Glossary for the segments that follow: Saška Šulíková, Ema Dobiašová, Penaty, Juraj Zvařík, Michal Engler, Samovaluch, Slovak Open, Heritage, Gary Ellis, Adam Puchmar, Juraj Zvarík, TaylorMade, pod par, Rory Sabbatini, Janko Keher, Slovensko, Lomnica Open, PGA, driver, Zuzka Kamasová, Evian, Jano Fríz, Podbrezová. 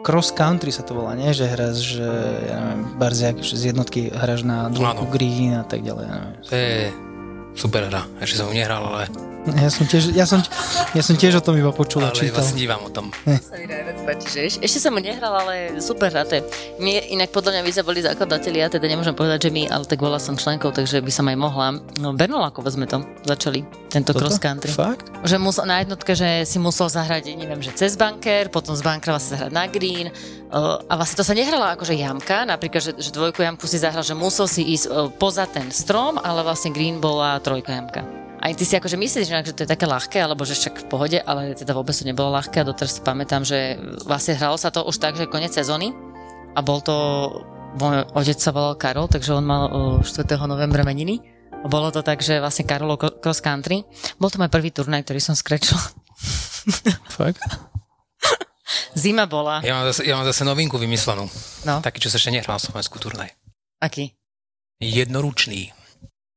Cross country sa to volá, nie? Že hráš, že ja neviem, barziak z jednotky hráš na dlhú green a tak ďalej. Ja neviem. To je super hra, ešte som ju nehral, ale... Ja som tiež o tom iba počul a čítal. Ale vás dívam o tom. Sa mi najviac páči, že ešte som ju nehral, ale super hra, to je. My inak podľa mňa vy sa boli zakladatelia, teda nemôžem povedať, že my, ale tak bola som členkou, takže by som aj mohla. No, Bernolákova sme to začali, tento toto? Cross country. Fakt? Že na jednotke, že si musel zahrať, neviem, že cez banker, potom z bankera vlastne zahrať na green, a vlastne to sa nehrala akože jamka, napríklad, že dvojku jamku si zahral, že musel si ísť poza ten strom, ale vlastne green bola trojka jamka. A ty si akože myslíš, že to je také ľahké, alebo že však v pohode, ale teda vôbec to nebolo ľahké a doteraz si pamätám, že vlastne hralo sa to už tak, že koniec sezóny a bol to, môj otec sa volal Karol, takže on mal 4. novembra meniny a bolo to tak, že vlastne Karol cross country. Bol to môj prvý turnaj, ktorý som skrečil. Fakt? Zima bola. Ja mám zase novinku vymyslenú. No. Taký, čo sa ešte nehral v Slovensku turnaj. Aký? Jednoručný.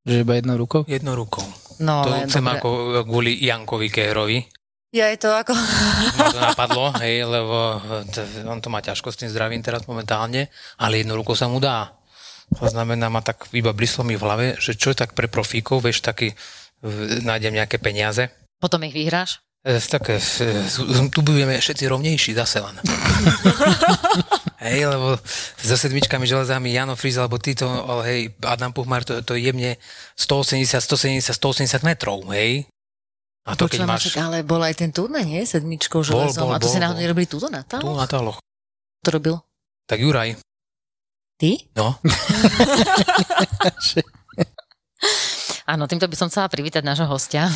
Že iba jednou rukou? Jednou rukou. No, to chcem dobre. Ako kvôli Jankovi Keherovi. Ja je to ako... Mňa to napadlo, hej, lebo on to má ťažko s tým zdravím teraz momentálne, ale jednou rukou sa mu dá. To znamená, ma tak iba blíslo mi v hlave, že čo je tak pre profíkov, vieš, taký, nájdem nejaké peniaze. Potom ich vyhráš? Také, tu budeme všetci rovnejší zase len. Hej, lebo so sedmičkami železami Jano Fríz, alebo títo, ale hej, Adam Puchmar, to je jemne 180 metrov, hej. A to, počujem, keď máš... Ale bol aj ten turnaj, nie? Sedmičkou železom. A to si náhodou nerobili túto na táloch? Tu na táloch. To robil? Tak Juraj. Ty? No. Áno, týmto by som chcela privítať nášho hostia,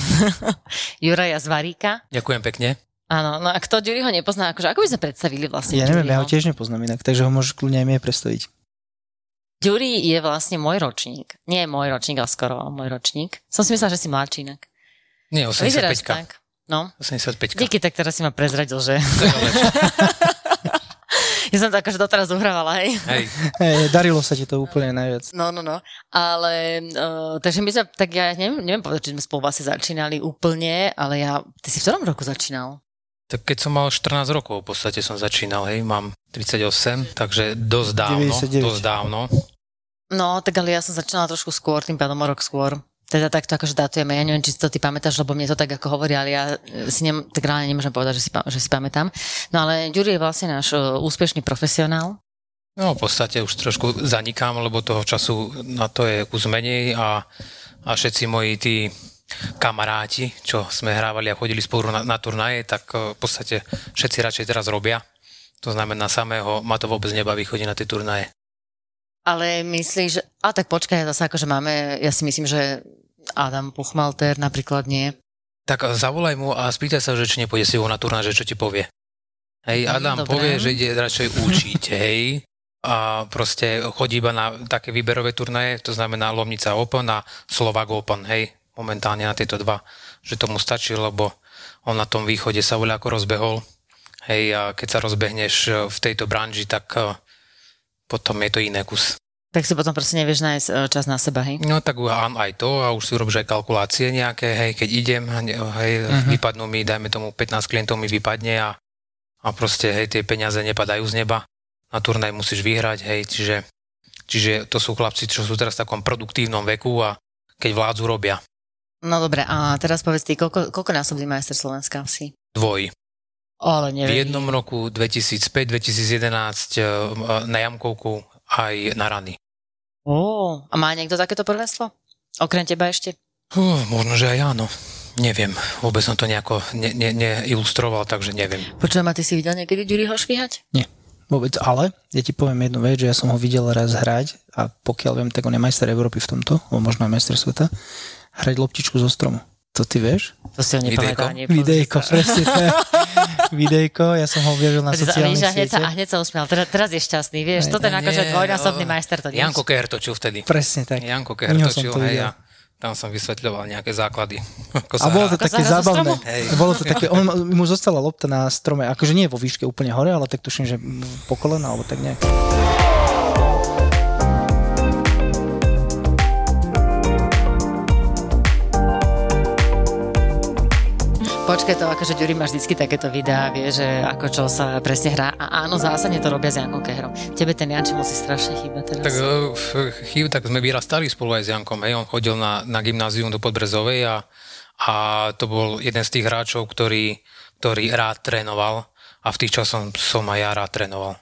Juraja Zvaríka. Ďakujem pekne. Áno, no a kto Juriho nepozná, akože ako by sme predstavili vlastne Juriho? Ja neviem, ja ho tiež nepoznám inak, takže ho môžeš kľudne aj mne predstaviť. Juri je vlastne môj ročník. Nie je môj ročník, ale skoro môj ročník. Som si myslela, že si mladší inak. Nie, 85-ka. No. 85-ka. Díky, tak teraz si ma prezradil, že... Ja som to akože doteraz uhrávala, hej? Hej, darilo sa ti to úplne najviac. No. Ale, takže my sme, tak ja neviem povedať, či sme spolu asi začínali úplne, ale ty si v ktorom roku začínal? Tak keď som mal 14 rokov, v podstate som začínal, hej, mám 38, takže dosť dávno. No, tak ale ja som začínala trošku skôr, tým pádom rok skôr. Teda takto akože datujeme. Ja neviem, či si to ty pamätáš, lebo mne to tak ako hovorí, ale ja si tak reálne nemôžem povedať, že si pamätám. No ale Juri je vlastne náš úspešný profesionál. No v podstate už trošku zanikám, lebo toho času na to je kus menej a všetci moji tí kamaráti, čo sme hrávali a chodili spolu na turnaje, tak v podstate všetci radšej teraz robia. To znamená samého, ma to vôbec nebaví chodiť na tie turnaje. Ale myslíš, a tak počkaj, zase akože máme, ja si myslím, že Adam Puchmalter napríklad nie. Tak zavolaj mu a spýtaj sa, že či nepôjde si ho na turnaj, že čo ti povie. Hej, Adam dobre. Povie, že ide radšej učiť, hej. A proste chodí iba na také výberové turnaje, to znamená Lomnica Open a Slovak Open, hej. Momentálne na tieto dva, že tomu stačí, lebo on na tom východe sa voľa ako rozbehol. Hej, a keď sa rozbehneš v tejto branži, tak potom je to iné kus. Tak si potom proste nevieš nájsť čas na seba, hej? No tak aj to a už si urobíš aj kalkulácie nejaké, hej, keď idem, hej, vypadnú mi, dajme tomu 15 klientov mi vypadne a proste, hej, tie peniaze nepadajú z neba. Na turnaj musíš vyhrať, hej, čiže to sú chlapci, čo sú teraz v takom produktívnom veku a keď vládzu robia. No dobre, a teraz povedz ty, koľko násobný majster Slovenska si? Dvoj. Ale v jednom roku 2005-2011 na jamkovku aj na rany. A má niekto takéto prvenstvo? Okrem teba ešte? Možno, že aj áno. Neviem. Vôbec som to nejako neilustroval, takže neviem. Počujem, a ty si videl niekedy Juriho švíhať? Nie. Vôbec, ale ja ti poviem jednu vec, že ja som ho videl raz hrať a pokiaľ viem, tak on je majster Európy v tomto, alebo možno aj majster sveta, hrať loptičku zo stromu. To ty vieš? To si ho nepamätá. Videjko, presne to je. Videjko, ja som ho objavil na sociálnych siete. A hneď sa usmial, teraz je šťastný, vieš. Toto je akože dvojnásobný majster, to nie. Janko Keher točil vtedy. Presne tak. Janko Keher točil, hej, tam som vysvetľoval nejaké základy. A bolo to také zábavné. Bolo to také, on mu zostala lopta na strome, akože nie vo výške úplne hore, ale tak tuším, že po kolena, alebo tak nejak. Počkaj, to akože Ďuri máš vždycky takéto videá, vie, že ako čo sa presne hrá. A áno, zásadne to robia s Jankom Keherom. Tebe ten Janči musí strašne chýbať teraz. Tak chýb, tak sme vyrastali spolu aj s Jankom. Hej. On chodil na gymnázium do Podbrezovej a to bol jeden z tých hráčov, ktorý rád trénoval. A v tých časom som aj ja rád trénoval.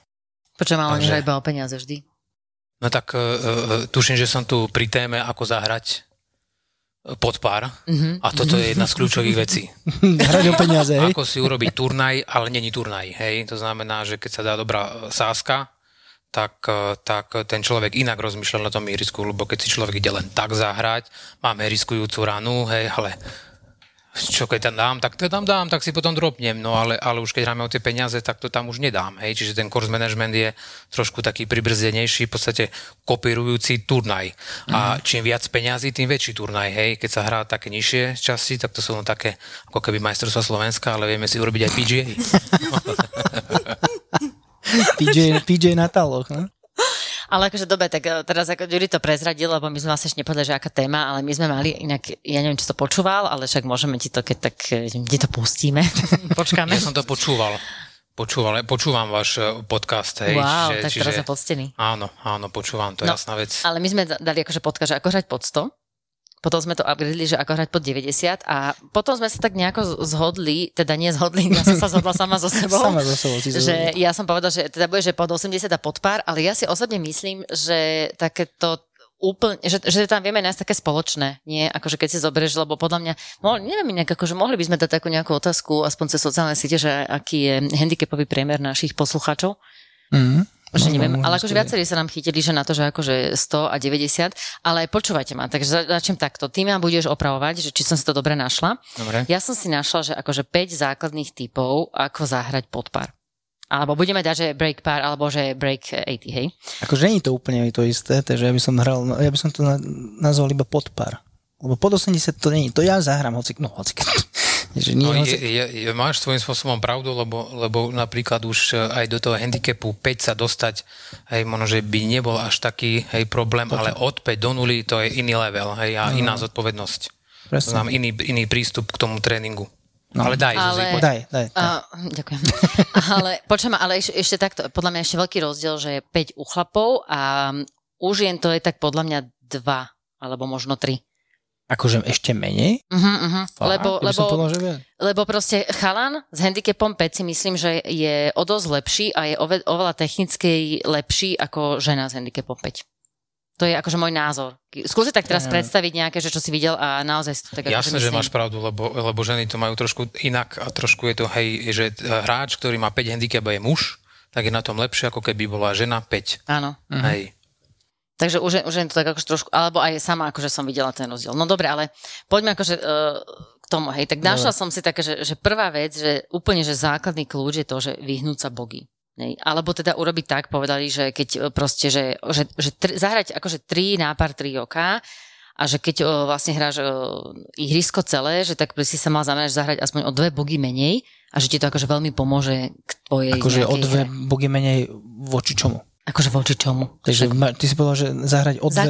Počujem, ale nehrá iba o peniaze vždy. No tak tuším, že som tu pri téme, ako zahrať pod pár. Mm-hmm. A toto je jedna z kľúčových vecí. Hrať o peniaze, hej? Ako si urobiť turnaj, ale není turnaj, hej? To znamená, že keď sa dá dobrá sázka, tak ten človek inak rozmýšľa na tom ihrisku, lebo keď si človek ide len tak zahrať, máme riskujúcu ranu, hej, ale čo keď tam dám, tak to tam dám, tak si potom dropnem, no ale už keď hráme o tie peniaze, tak to tam už nedám, hej? Čiže ten course management je trošku taký pribrzdenejší, v podstate kopírujúci turnaj. Mm-hmm. A čím viac peňazí, tým väčší turnaj, hej? Keď sa hrá také nižšie časti, tak to sú len také, ako keby majstrovstvá Slovenska, ale vieme si urobiť aj PGA. PGA na taloch, ne? Ale akože dobre, tak teraz ako Juri to prezradil, lebo my sme vlastne ešte nepovedali, že aká téma, ale my sme mali inak, ja neviem, či to počúval, ale však môžeme ti to, keď tak, kde to pustíme. Počkáme. Ja som to počúvam váš podcast, hej. Wow, tak teraz sme podstení. Áno, počúvam, to je jasná vec. Ale my sme dali akože podcast, že ako hrať pod 100. Potom sme to upgradili, že ako hrať pod 90 a potom sme sa tak nejako zhodli, teda nie zhodli, ja som sa zhodla sama so sebou. Sama so sebou. Že ja som povedala, že teda bude, že pod 80 a pod pár, ale ja si osobne myslím, že takéto úplne, že tam vieme nájsť také spoločné, nie? Akože keď si zoberieš, lebo podľa mňa, neviem inak, akože mohli by sme dať takú nejakú otázku, aspoň cez sociálne siete, že aký je handicapový priemer našich poslucháčov. Že neviem, ale akože viacerí sa nám chytili, že na to, že akože 100 a 90, ale počúvajte ma, takže začnem takto. Ty ma budeš opravovať, že či som si to dobre našla. Dobre. Ja som si našla, že akože 5 základných typov, ako zahrať pod pár. Alebo budeme dať, že break pár, alebo že break 80, hej? Akože nie je to úplne to isté, takže ja by som to nazval iba pod pár. Lebo pod 80 to nie je, to ja zahrám hoci. Máš svojím spôsobom pravdu, lebo napríklad už aj do toho handicapu 5 sa dostať, hej, možno, že by nebol až taký, hej, problém, ale od 5 do 0 to je iný level, hej, a iná zodpovednosť. Presne. To znamená iný prístup k tomu tréningu. No. Ale daj, Zuzi, poď. Daj. Ďakujem. Ale počujem, ale ešte takto, podľa mňa ešte veľký rozdiel, že 5 u chlapov a u žien to je tak podľa mňa 2, alebo možno 3. Akože ešte menej? Fakt, lebo proste chalan s handicapom 5 si myslím, že je o dosť lepší a je oveľa technicky lepší ako žena s handicapom 5. To je akože môj názor. Skúsi tak teraz predstaviť nejaké, že čo si videl a naozaj si to tak... Jasné, že máš pravdu, lebo ženy to majú trošku inak a trošku je to, hej, že hráč, ktorý má 5 handicap a je muž, tak je na tom lepšie, ako keby bola žena 5. Áno. Hej. Takže už je to tak akože trošku, alebo aj sama akože som videla ten rozdiel. No dobre, ale poďme akože k tomu, hej. Tak našla som si také, že prvá vec, že úplne, že základný kľúč je to, že vyhnúť sa bogy. Hej. Alebo teda urobiť tak, povedali, že keď proste, že zahrať akože 3 na pár 3 oka a že keď vlastne hráš ihrisko celé, že tak si sa mal zamerať zahrať aspoň o 2 bogy menej a že ti to akože veľmi pomôže k tvojej... Akože o 2 bogy menej voči čomu? Akože voči čomu? Takže ty si povedal, že zahrať o dve...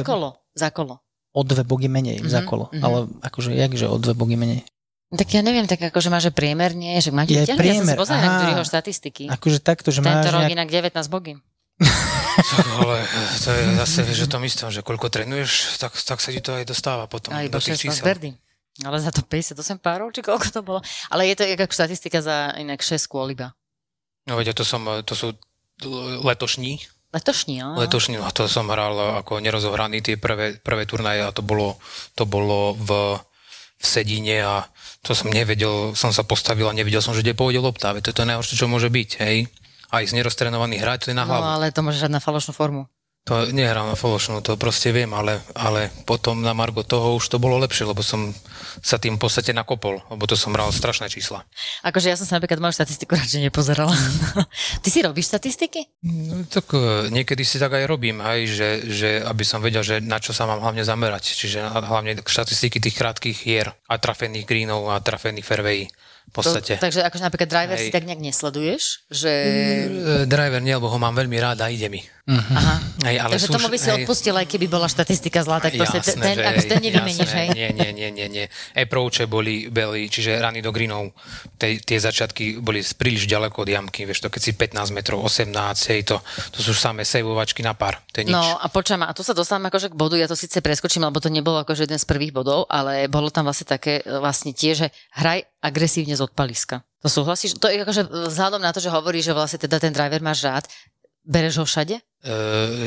Za kolo. O 2 bogy menej, za kolo. Mm-hmm. Ale akože, jakže o 2 bogy menej? Tak ja neviem, tak akože máš, že priemerne, že máte ťažké, ja som si poznal niektorýho štatistiky. Akože takto, že máš... Tento rok inak 19 bogy. Ale to je zase, že to myslím, že koľko trenuješ, tak sa ti to aj dostáva potom. Aj do tých čísel. Ale za to 58 párov, či koľko to bolo. Ale je to jak štatistika za inak 6 kôl iba. No veď, to sú letošní. Letošní, a to som hral ako nerozohraný tie prvé turnaje a to bolo v Sedine a to som nevedel, som sa postavil a nevedel som, že kde pôjde lopta, to je to najhoršie, čo môže byť, hej. Aj z neroztrenovaných hráč, to je na hlavu. No ale to môže hrať na falošnú formu. To nehrám na falošnú, to proste viem, ale potom na margo toho už to bolo lepšie, lebo som sa tým v podstate nakopol, lebo to som hral strašné čísla. Akože ja som sa napríklad moju štatistiku radšej nepozerala. Ty si robíš statistiky? No, tak niekedy si tak aj robím, hej, že aby som vedel, že na čo sa mám hlavne zamerať. Čiže hlavne štatistiky tých krátkych hier a trafených greenov a trafených fairway. V podstate. Takže akože napríklad driver si tak nejak nesleduješ? Že... Driver nie, lebo ho mám veľmi rád a ide mi. Mm-hmm. Aha. Hej, ale takže tomu by si odpustil, aj keby bola štatistika zlá, tak proste ten nevymeníš, hej? Nie. Approache boli, čiže rany do greenov, tie začiatky boli príliš ďaleko od jamky, vieš to, keď si 15 metrov, 18, hej, to sú samé sejvovačky na pár, to nič. No a počkaj, a tu sa dostávam akože k bodu, ja to síce preskočím, lebo to nebolo akože jeden z prvých bodov, ale bolo tam vlastne také vlastne tie, že hraj agresívne z odpaliska. To súhlasíš? To je akože vzhľadom na to, že hovorí, že vlastne teda ten driver máš rád, bereš ho všade?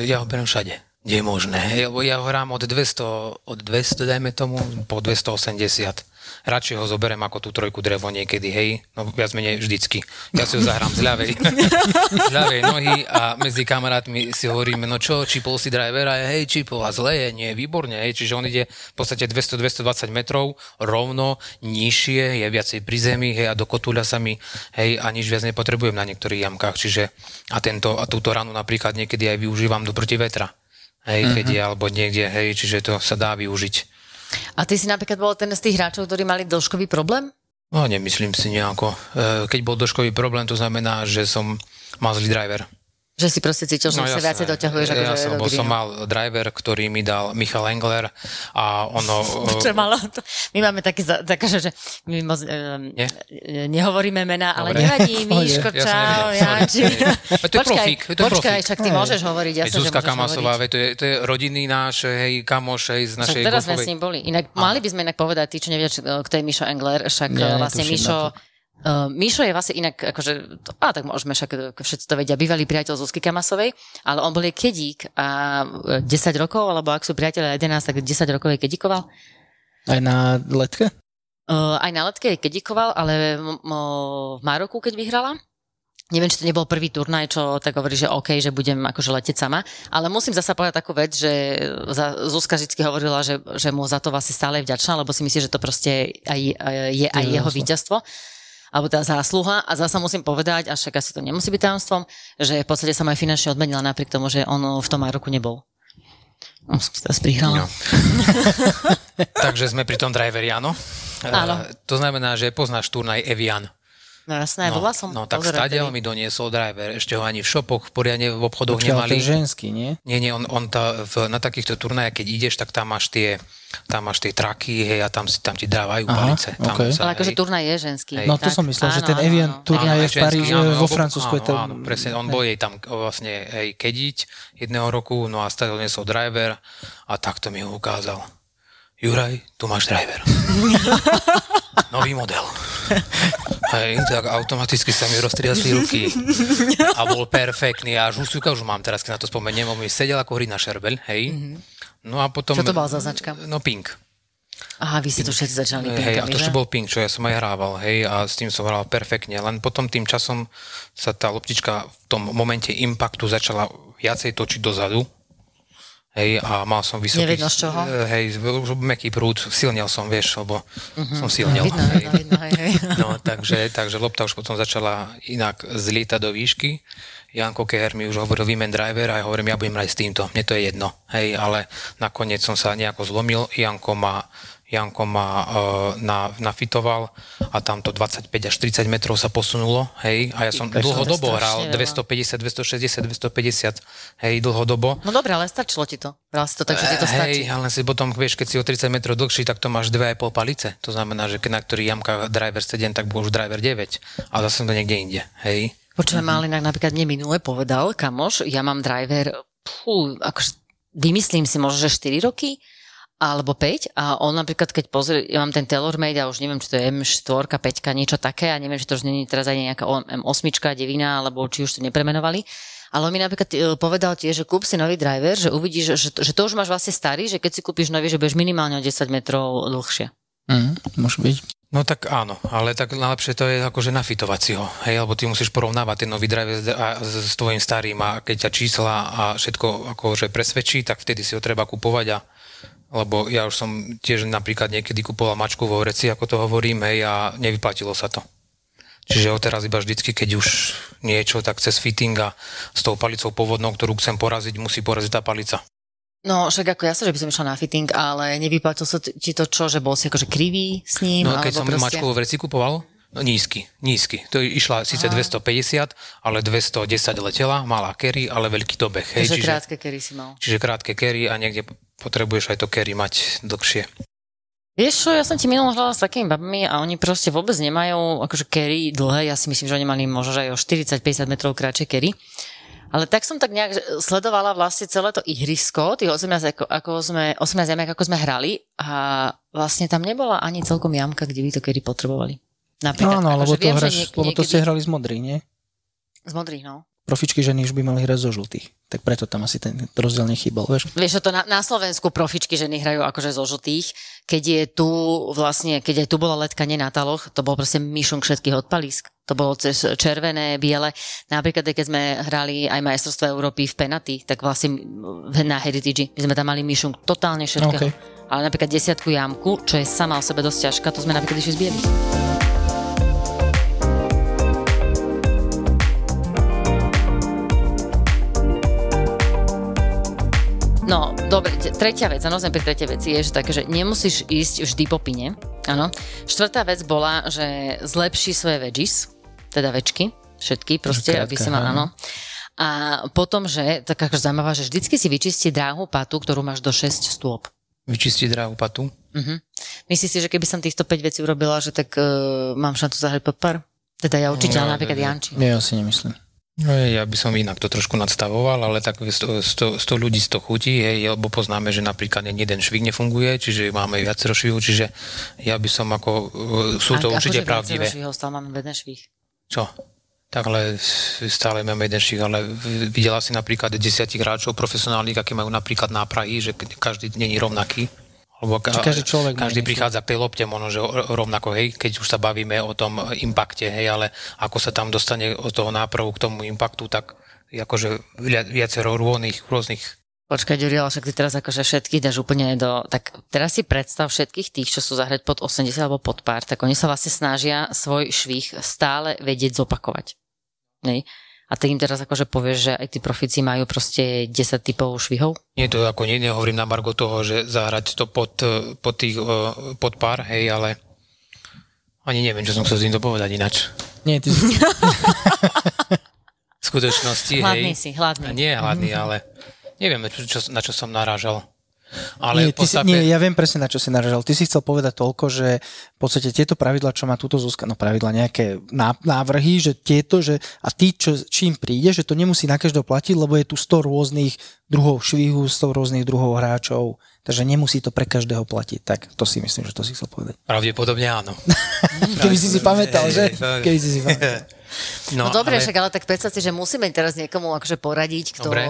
Ja ho berem všade. Nie je možné. Ja ho hrám od 200, dajme tomu, po 280. Radšej ho zoberiem ako tú trojku drevo niekedy, hej. No viac menej vždycky. Ja si ho zahrám z ľavej nohy a medzi kamarátmi si hovoríme, no čo, čipol si drivera, hej, čipol a zle je, nie, výborne, hej. Čiže on ide v podstate 200-220 metrov rovno, nižšie, je viacej pri zemi, hej, a do kotúľa sa mi, hej, a nič viac nepotrebujem na niektorých jamkách. Čiže a túto ranu napríklad niekedy aj využívam do proti vetra. Hej, keď je, alebo niekde, hej, čiže to sa dá využiť. A ty si napríklad bol ten z tých hráčov, ktorí mali dĺžkový problém? No, nemyslím si nejako. Keď bol dĺžkový problém, to znamená, že som mal zlý driver. Že si proste cítil, že no, sa viacej doťahuješ. Ja som mal driver, ktorý mi dal Michal Engler a ono... Čo malo? My máme také, že my moc nehovoríme mená, ale nevadí, Míško, čau, Janči. Počkaj, čak ty môžeš hovoriť. Ja Zuzka Kamasová, to je rodinný náš, hej, kamoš, hej, z našej golfovej... Teraz sme s ním boli. Inak mali by sme inak povedať, ty čo nevieš, kto je Mišo Engler, však vlastne Mišo... Mišo je vlastne inak, akože, tak môžeme však všetci to vedia, bývalý priateľ Zuzky Kamasovej, ale on bol jej kedík a 10 rokov, alebo ak sú priateľe 11, tak 10 rokov je kedíkoval. Aj na letke? Aj na letke je kedíkoval, ale v Maroku, keď vyhrala. Neviem, či to nebol prvý turnaj, čo tak hovorí, že OK, že budem akože letieť sama. Ale musím zasa povedať takú vec, že Zuzka vždy hovorila, že mu za to vlastne stále je vďačná, lebo si myslí, že to proste je aj jeho víťazstvo. Alebo tá zásluha, a zasa musím povedať, a však asi to nemusí byť tajomstvom, že v podstate sa ma aj finančne odmenila napriek tomu, že on v tom Maroku nebol. No, som si teraz prihrala. No. Takže sme pri tom driveri, áno? Áno. To znamená, že poznáš turnaj Evian. No jasné, bola som. No tak stadiel mi doniesol driver, ešte ho ani v šopoch poriadne v obchodoch nemali. To je ženský, nie? Nie, na takýchto turnajach, keď ideš, tak tam máš tie traky, hej, a tam ti dávajú palice. Okay. Ale akože turnaj je ženský. Hej, no to som myslel, že ten Evian turnaj je v Paríži, vo Francúzsku. Áno, presne, on bol jej tam vlastne kediť jedného roku, no a stadiel doniesol driver a takto mi ho ukázal. Juraj, tu máš driver. Nový model. Hej, tak automaticky sa mi roztriasli ruky. A bol perfektný. A žusúka už mám teraz, keď na to spomeniem. On mi sedel ako hry na šerbeľ, hej. No a potom... Čo to bola za značka? No pink. Aha, vy ste to všetci začali pinkami, hej, a to ešte bol pink, čo ja som aj hrával, hej. A s tým som hral perfektne. Len potom tým časom sa tá loptička v tom momente impaktu začala viacej točiť dozadu. Hej, a mal som vysoký... Nevedno z čoho? Hej, mäkký prúd, silnel som, vieš, lebo som silnel. Vidno, hej. No, takže lopta už potom začala inak zlietať do výšky. Janko Keher mi už hovoril vymen driver a ja hovorím, ja budem hrať s týmto, mne to je jedno. Hej, ale nakoniec som sa nejako zlomil, Janko ma nafitoval a tamto 25 až 30 metrov sa posunulo, hej, a ja som dlhodobo hral 250, 260, 250, hej, dlhodobo. No dobré, ale stačilo ti to. Hral si to tak, že ti to stačí. Hej, ale si potom, vieš, keď si o 30 metrov dlhší, tak to máš 2,5 palice. To znamená, že keď na ktorý jamka driver 7, tak bol už driver 9. A zase to niekde inde, hej. Počujem, ale inak napríklad mne minule povedal kamoš, ja mám driver, vymyslím si možno, že 4 roky, alebo 5, a on napríklad, keď pozrie, ja mám ten TaylorMade a už neviem, či to je M4, 5, niečo také, a neviem, či to už nie je teraz aj nejaká M8, 9, alebo či už to nepremenovali, ale on mi napríklad povedal tiež, že kúp si nový driver, že uvidíš, že to už máš vlastne starý, že keď si kúpiš nový, že budeš minimálne o 10 metrov dlhšie. Môže byť. No tak áno, ale tak najlepšie to je akože nafitovať si ho, hej, alebo ty musíš porovnávať ten nový driver s tvojim starým, a keď ťa čísla a všetko akože presvedčí, tak vtedy si ho treba kupovať. A lebo ja už som tiež napríklad niekedy kupoval mačku vo vreci, ako to hovorím, hej, a nevyplatilo sa to. Čiže odteraz iba vždycky, keď už niečo, tak cez fitting a s tou palicou pôvodnou, ktorú chcem poraziť, musí poraziť tá palica. No, však ako jasne, že by som išla na fitting, ale nevyplatilo sa ti to čo, že bol si akože krivý s ním? No, keď som mačku vo vreci kupoval, No nízky. To išla síce 250, ale 210 letela, malá carry, ale veľký dobeh. Hej, čiže krátke carry si mal. Čiže krátke carry a niekde potrebuješ aj to carry mať dlhšie. Vieš čo, ja som ti minulo hľadala s takými babami a oni proste vôbec nemajú akože carry dlhé, ja si myslím, že oni mali možno aj o 40-50 metrov kratšie carry. Ale tak som tak nejak sledovala vlastne celé to ihrisko, tých 18 jamiek, ako sme hrali a vlastne tam nebola ani celkom jamka, kde by to carry potrebovali. Napríklad, áno, lebo to hraš, lebo to ste hrali z modrých, nie? Z modrých, no. Profičky ženy už by mali hrať zo žltých. Tak preto tam asi ten rozdiel nechýbal, vieš? Vieš, to na Slovensku profičky ženy hrajú akože zo žltých. Keď je tu vlastne, keď aj tu bola letkanie na taloch, to bol proste myšunk všetkých odpalísk. To bolo cez červené, biele. Napríklad, keď sme hrali aj majstrovstvo Európy v Penaty, tak vlastne na Heritage my sme tam mali myšunk totálne všetkého. Okay. Ale napríklad 10 jamku, čo je sama o sebe dosť ťažká, to sme napríklad išli z bielých. No, dobre, tretia vec, áno, pri tretej veci je, že také, že nemusíš ísť vždy po pine, áno. Štvrtá vec bola, že zlepší svoje veggies, teda večky, všetky proste, aby si mal, áno. A potom, že, tak akože zaujímavá, že vždycky si vyčistí dráhu patu, ktorú máš do 6 stôp. Vyčistí dráhu patu? Mhm. Myslíš si, že keby som týchto 5 vecí urobila, že tak mám šancu zahrať pod par? Teda ja určite, ale napríklad Janči. Ja si nemyslím. Ja by som inak to trošku nadstavoval, ale tak 100 ľudí 100 chutí, hej, lebo poznáme, že napríklad jeden švih nefunguje, čiže máme viacero švihov, čiže ja by som ako, sú to určite pravdivé. Akože viacero švihov, stále máme jeden švih. Čo? Takhle stále máme jeden švih, ale videla si napríklad 10 hráčov profesionálnych, aké majú napríklad náprahy, že každý není rovnaký. Lebo každý prichádza k tej lopte, ono, že rovnako, hej, keď už sa bavíme o tom impakte, hej, ale ako sa tam dostane od toho nápravu k tomu impaktu, tak akože viacero rôznych. Počkaj, Ďuriel, však ty teraz akože všetkých dáš úplne do... Tak teraz si predstav všetkých tých, čo sú zahrať pod 80 alebo pod pár, tak oni sa vlastne snažia svoj švih stále vedieť zopakovať. Hej. A ty im teraz akože povieš, že aj tí profíci majú proste 10 typov švihov? Nie, to ako nehovorím na margo toho, že zahrať to pod pár, hej, ale ani neviem, čo som chcel s týmto povedať inač. Nie, ty si... V skutočnosti, hladný, hej. Hladný si. Nie, hladný, ale neviem, na čo som narážal. Ale nie, ja viem presne, na čo si naražal. Ty si chcel povedať toľko, že v podstate tieto pravidlá, čo má túto Zuzka, no pravidlá nejaké návrhy, že tieto, že a ty, čím príde, že to nemusí na každého platiť, lebo je tu 100 rôznych druhov švihu, 100 rôznych druhov hráčov, takže nemusí to pre každého platiť. Tak to si myslím, že to si chcel povedať. Pravdepodobne áno. Keby si si pamätal, že? Keby si si pamätal. No dobre, však ale tak predstav si, že musíme teraz niekomu akože poradiť, kto... Dobre.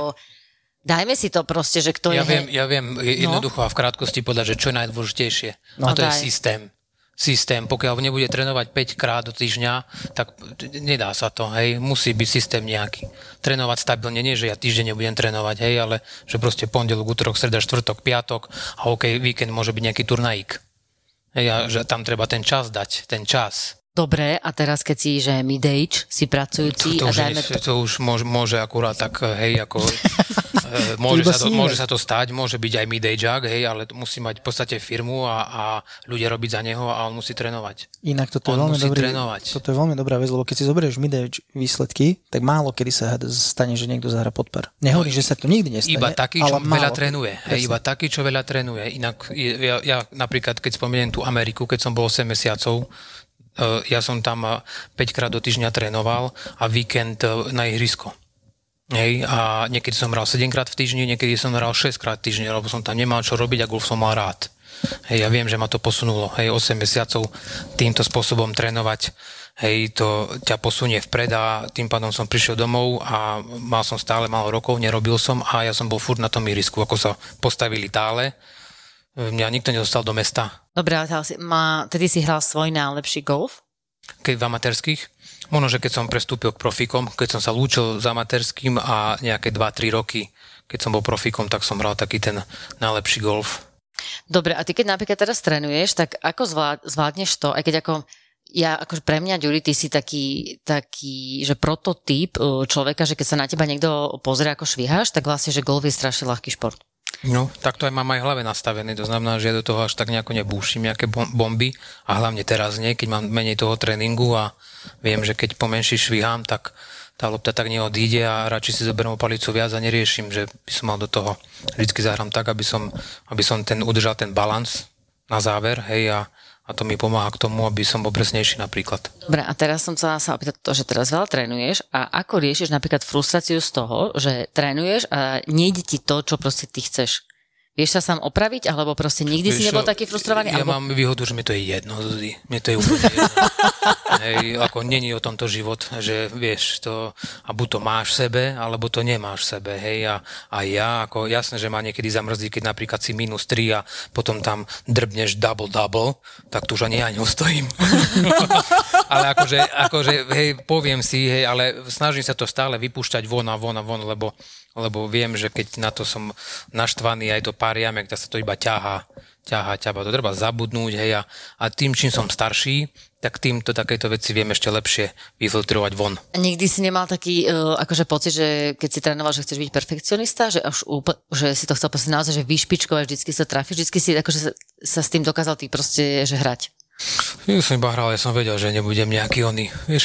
Dajme si to proste, že kto je... Ja viem jednoducho a v krátkosti povedať, že čo je najdôležitejšie. A to je systém. Systém, pokiaľ nebude trénovať 5 krát do týždňa, tak nedá sa to, hej. Musí byť systém nejaký. Trénovať stabilne, nie že ja týždeň nebudem trénovať, hej, ale že proste pondelok, útorok, streda, štvrtok, piatok a okej, víkend môže byť nejaký turnajík. Hej, a že tam treba ten čas dať, ten čas. Dobre, a teraz keď si, že mid-age, si pracujúci to a dajme... To už môže akurát tak, hej, ako... môže sa to stať, môže byť aj mid-ageák, hej, ale musí mať v podstate firmu a ľudia robiť za neho a on musí trénovať. Inak toto je veľmi dobrá vec, lebo keď si zoberieš mid-age výsledky, tak málo kedy sa stane, že niekto zahra pod par. Nehovorím, že sa to nikdy nestane, iba taký, čo veľa trénuje. Hej, iba taký, čo veľa trénuje. Inak ja napríklad, keď spomeniem tú Ameriku, keď som bol 8 mesiacov, ja som tam 5 krát do týždňa trénoval a víkend na ihrisko. Hej, a niekedy som hral 7 krát v týždni, niekedy som hral 6 krát v týždni, lebo som tam nemal čo robiť a golf som mal rád. Hej, ja viem, že ma to posunulo. Hej, 8 mesiacov týmto spôsobom trénovať, hej, to ťa posunie vpred a tým pádom som prišiel domov a mal som stále málo rokov, nerobil som a ja som bol furt na tom ihrisku, ako sa postavili tále. Mňa nikto nedostal do mesta. Dobre, ale tedy si hral svoj najlepší golf? Keď v amatérských? Možno, že keď som prestúpil k profíkom, keď som sa lúčil s amatérským a nejaké 2-3 roky, keď som bol profíkom, tak som hral taký ten najlepší golf. Dobre, a ty keď napríklad teraz trénuješ, tak ako zvládneš to, aj keď ako... Ja, akože pre mňa, Ďuri, ty si taký, že prototyp človeka, že keď sa na teba niekto pozrie, ako švíhaš, tak vlastne, že golf je strašne ľahký šport. No, tak to aj mám aj v hlave nastavené, to znamená, že ja do toho až tak nejako nebúšim nejaké bomby a hlavne teraz nie, keď mám menej toho tréningu a viem, že keď pomenší švihám, tak tá lopta tak neodíde a radšej si zoberiem palicu viac a neriešim, že by som mal do toho. Vždycky zahrám tak, aby som ten udržal ten balans na záver, hej, a to mi pomáha k tomu, aby som bol presnejší napríklad. Dobre, a teraz som chcela sa opýtať to, že teraz veľa trénuješ a ako riešiš napríklad frustráciu z toho, že trénuješ a nejde ti to, čo proste ty chceš. Vieš sa sám opraviť, alebo proste nikdy si nebol taký frustrovaný? Ja mám výhodu, že mi to je jedno. Mne to je úplne jedno. Hej, ako není o tomto život, že vieš, to, a buď to máš v sebe, alebo to nemáš v sebe. Hej, a ja, ako jasné, že ma niekedy zamrzí, keď napríklad si minus 3 a potom tam drbneš double, tak tu už ani ja neostojím. Ale akože hej, poviem si, hej, ale snažím sa to stále vypúšťať von, lebo viem, že keď na to som naštvaný aj do pár jamek, tak sa to iba ťahá. To treba zabudnúť, hej, a tým, čím som starší, tak týmto takéto veci viem ešte lepšie vyfiltrovať von. Nikdy si nemal taký akože pocit, že keď si trénoval, že chceš byť perfekcionista, že až že si to chcel proste naozaj, že vyšpičkovať, vždycky sa trafíš, vždycky si akože sa s tým dokázal ty proste, že hrať. Ja som iba hral, ja som vedel, že nebudem nejaký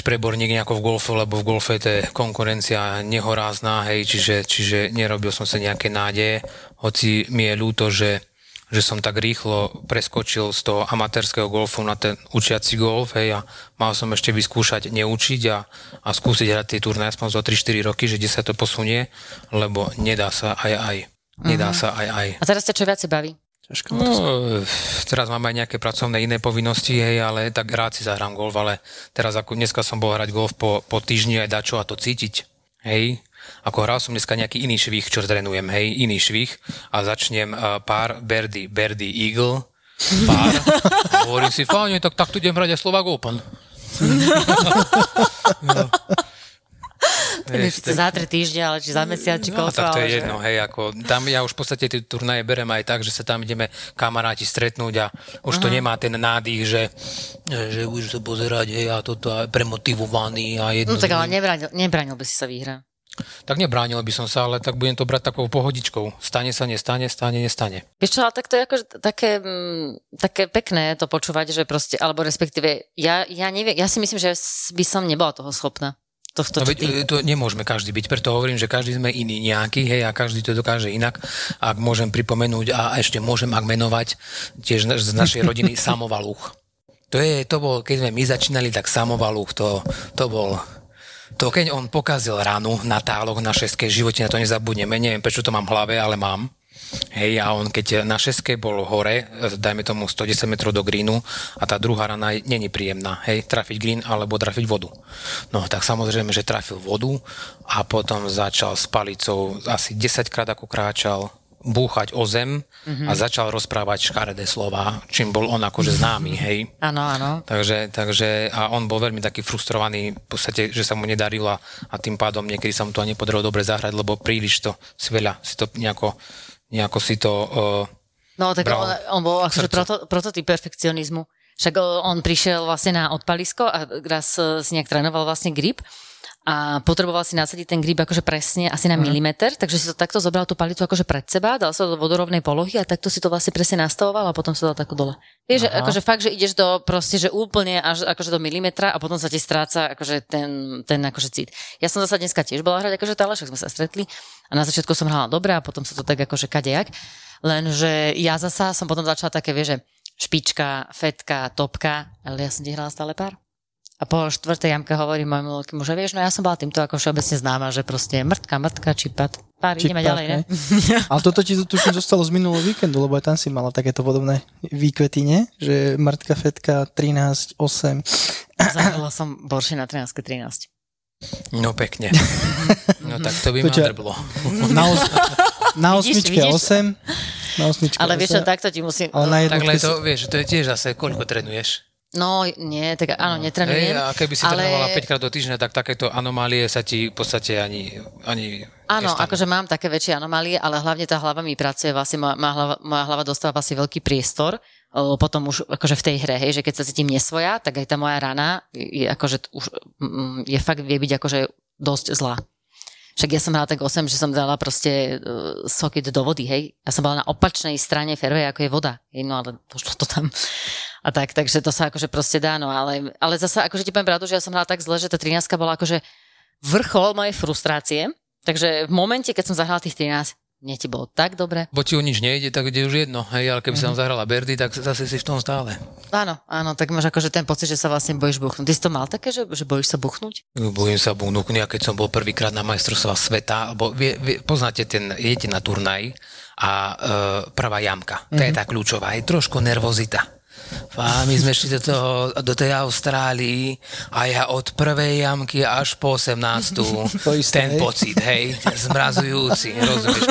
preborník nejako v golfe, lebo v golfe to je konkurencia nehorázná, hej, čiže nerobil som sa nejaké nádeje, hoci mi je ľúto, že som tak rýchlo preskočil z toho amatérskeho golfu na ten učiaci golf, hej, a mal som ešte vyskúšať neučiť a skúsiť hrať tie turnaje aspoň za 3-4 roky, že kde sa to posunie, lebo nedá sa aj. A teraz ťa čo viac baví? No, teraz mám aj nejaké pracovné iné povinnosti, hej, ale tak rád si zahrám golf, ale teraz ako dneska som bol hrať golf po týždni aj dačo a to cítiť, hej. Ako hral som dneska nejaký iný švih, čo trénujem, hej, iný švih a začnem pár birdie, eagle, pár. Hovorím si, fajne, tak tu idem hrať aj Slovak Open. No. Vieš, či za 3 týždne, ale či za mesiac, či koľko. No, tak to je jedno, hej, ako tam ja už v podstate tie turnaje berem aj tak, že sa tam ideme kamaráti stretnúť a už to nemá ten nádych, že už sa pozerať, hej, a toto a premotivovaný a jedno. No tak ale nebránil by si sa výhra. Tak nebránil by som sa, ale tak budem to brať takou pohodičkou. Stane sa, nestane. Vieš čo, ale tak to je ako také pekné to počúvať, že proste, alebo respektíve, ja neviem, ja si myslím, že by som nebola toho schopná. To nemôžeme každý byť, preto hovorím, že každý sme iný nejaký, hej, a každý to dokáže inak. Ak môžem pripomenúť a ešte môžem menovať tiež z našej rodiny Samovaluch. To bol, keď sme my začínali, tak Samovaluch, to bol... To keď on pokazil ranu na táloch na šeske, v živote na to nezabudneme, neviem prečo to mám v hlave, ale mám. Hej, a on keď na šeske bol hore, dajme tomu 110 metrov do greenu a tá druhá rana není príjemná, hej, trafiť green alebo trafiť vodu. No tak samozrejme, že trafil vodu a potom začal s palicou asi 10 krát ako kráčal búchať o zem a začal rozprávať škaredé slova, čím bol on akože známy, hej. Áno. Takže a on bol veľmi taký frustrovaný, v podstate, že sa mu nedarilo a tým pádom niekedy sa mu to ani podarilo dobre zahrať, lebo príliš to si veľa, si to nejako si to no, tak on bol akože prototyp perfekcionizmu. Však on prišiel vlastne na odpalisko a raz si nejak trénoval vlastne grip a potreboval si nasadiť ten grip akože presne asi na milimeter, takže si to takto zobral tú palicu akože pred seba, dal sa do vodorovnej polohy a takto si to vlastne presne nastavoval a potom sa dal takto dole. Vieš, akože fakt, že ideš do proste, že úplne až akože do milimetra a potom sa ti stráca akože ten akože cít. Ja som zasa dneska tiež bola hrať akože tále, však sme sa stretli a na začiatku som hrala dobre a potom sa to tak akože kadejak, lenže ja zasa som potom začala také, vieš, že špička, fetka, topka, ale ja som ti hrala stále pár. A po štvrtej jamke hovorím môjmu ľudkému, že vieš, no ja som bola týmto ako všeobecne známa, že proste mrtka, čipat. Pár, ideme ďalej, ne? Ale toto ti tuším zostalo z minulého víkendu, lebo aj tam si mala takéto podobné výkvety, nie? Že mrtka, fetka, 13, 8. Zahrala som borši na 13. No pekne. No tak to by ma drblo. Na osmičke 8. Ale vieš, takto ti musím... Takhle to, vieš, to je tiež zase, koľko trénuješ? No, nie, tak áno, netrenujem. A keby si trénovala 5 krát do týždňa, tak takéto anomálie sa ti v podstate ani áno, nestanú. Akože mám také väčšie anomálie, ale hlavne tá hlava mi pracuje, vlastne moja hlava dostáva vlastne veľký priestor, potom už akože v tej hre, hej, že keď sa cítim nesvoja, tak aj tá moja rana je akože už je fakt vie byť akože dosť zlá. Však ja som mala tak 8, že som dala proste socket do vody, hej. Ja som bola na opačnej strane fairway, ako je voda. No ale pošlo to tam. A tak, takže to sa akože proste dá, no ale zasa akože ti poviem pravdu, že ja som hrala tak zle, že tá 13 bola akože vrchol mojej frustrácie. Takže v momente, keď som zahrala tých 13, mne ti bolo tak dobre. Bo ti o nič nejde, tak ide už jedno, hej, ale keby som zahrala birdie, tak zase si v tom stále. Áno, áno, tak máš akože ten pocit, že sa vlastne bojíš buchnúť. Ty si to mal také, že bojíš sa buchnúť? Bojím sa buchnúť. Ja keď som bol prvýkrát na majstrovstvách sveta, alebo poznáte ten, idete na turnaj a pravá jamka, to je tá kľúčová, je trošku nervozita. A my sme šli do tej Austrálii a ja od prvej jamky až po 18. ten pocit, hej, zmrazujúci, rozumieš?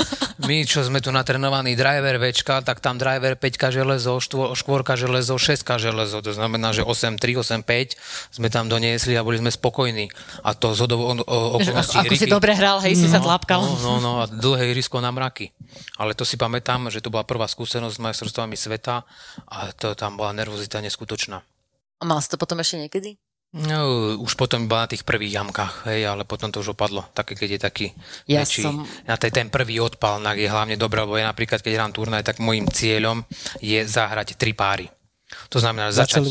My, čo sme tu natrenovaní driver večka, tak tam driver 5 železo, škvorka železo, 6 železo, to znamená, že 8-3, 8-5 sme tam doniesli a boli sme spokojní. A to zhodou okolností Riky. Ako si dobre hral, hej, si sa tlapkal. No, a dlhé ihrisko na mraky. Ale to si pamätám, že to bola prvá skúsenosť s majstrovstvami sveta a to tam bola nervozita neskutočná. A mal si to potom ešte niekedy? No, už potom iba na tých prvých jamkách, hej, ale potom to už opadlo, také keď je taký väčší. Na ten prvý odpal je hlavne dobré, lebo je napríklad, keď hrám turnaj, tak môjim cieľom je zahrať 3 páry. To znamená, že začať...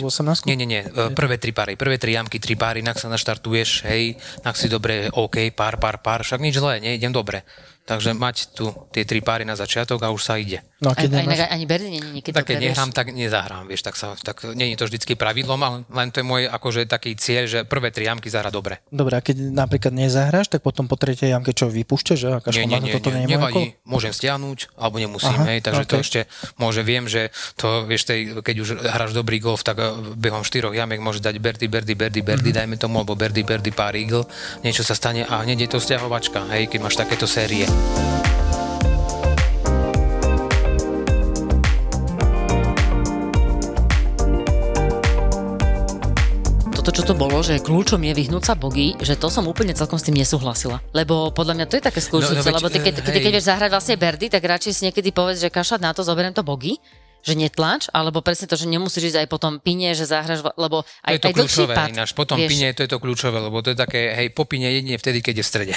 Nie, prvé 3 páry, prvé 3 jamky, 3 páry, inak sa naštartuješ, hej, inak si dobre, OK, pár, však nič zlé, nie, idem dobre. Takže mať tu tie 3 páry na začiatok a už sa ide. No a keď nemáš... Ani berdy nie, keď také nehrám, tak nezahrám, vieš, tak nie je to vždycky pravidlom, ale len to je môj akože taký cieľ, že prvé 3 jamky zahra dobre. Dobre, a keď napríklad nezahráš, tak potom po 3. jamke čo vypúšťaš, že? Nie, nevadí, môžem stiahnuť, alebo nemusím, hej, takže to ešte môže, viem, že to, vieš, keď už hráš dobrý golf, tak behom 4 jamiek môže dať berdy, dajme tomu, alebo berdy, pár eagle, niečo sa stane a hneď je to stiahovačka, hej, keď máš takéto série. Toto, čo to bolo, že kľúčom je vyhnúť sa bogy, že to som úplne celkom s tým nesúhlasila. Lebo podľa mňa to je také skúšujúce, lebo ty, keď vieš zahrať vlastne birdie, tak radšej si niekedy povedz, že kašľať na to, zoberiem to bogy, že netlač, alebo presne to, že nemusíš ísť aj potom pine, že zahraš, lebo aj dlhší pád. Ináč, potom vieš, pine, to je to kľúčové, lebo to je také, hej, po pine jedine vtedy, keď je v strede.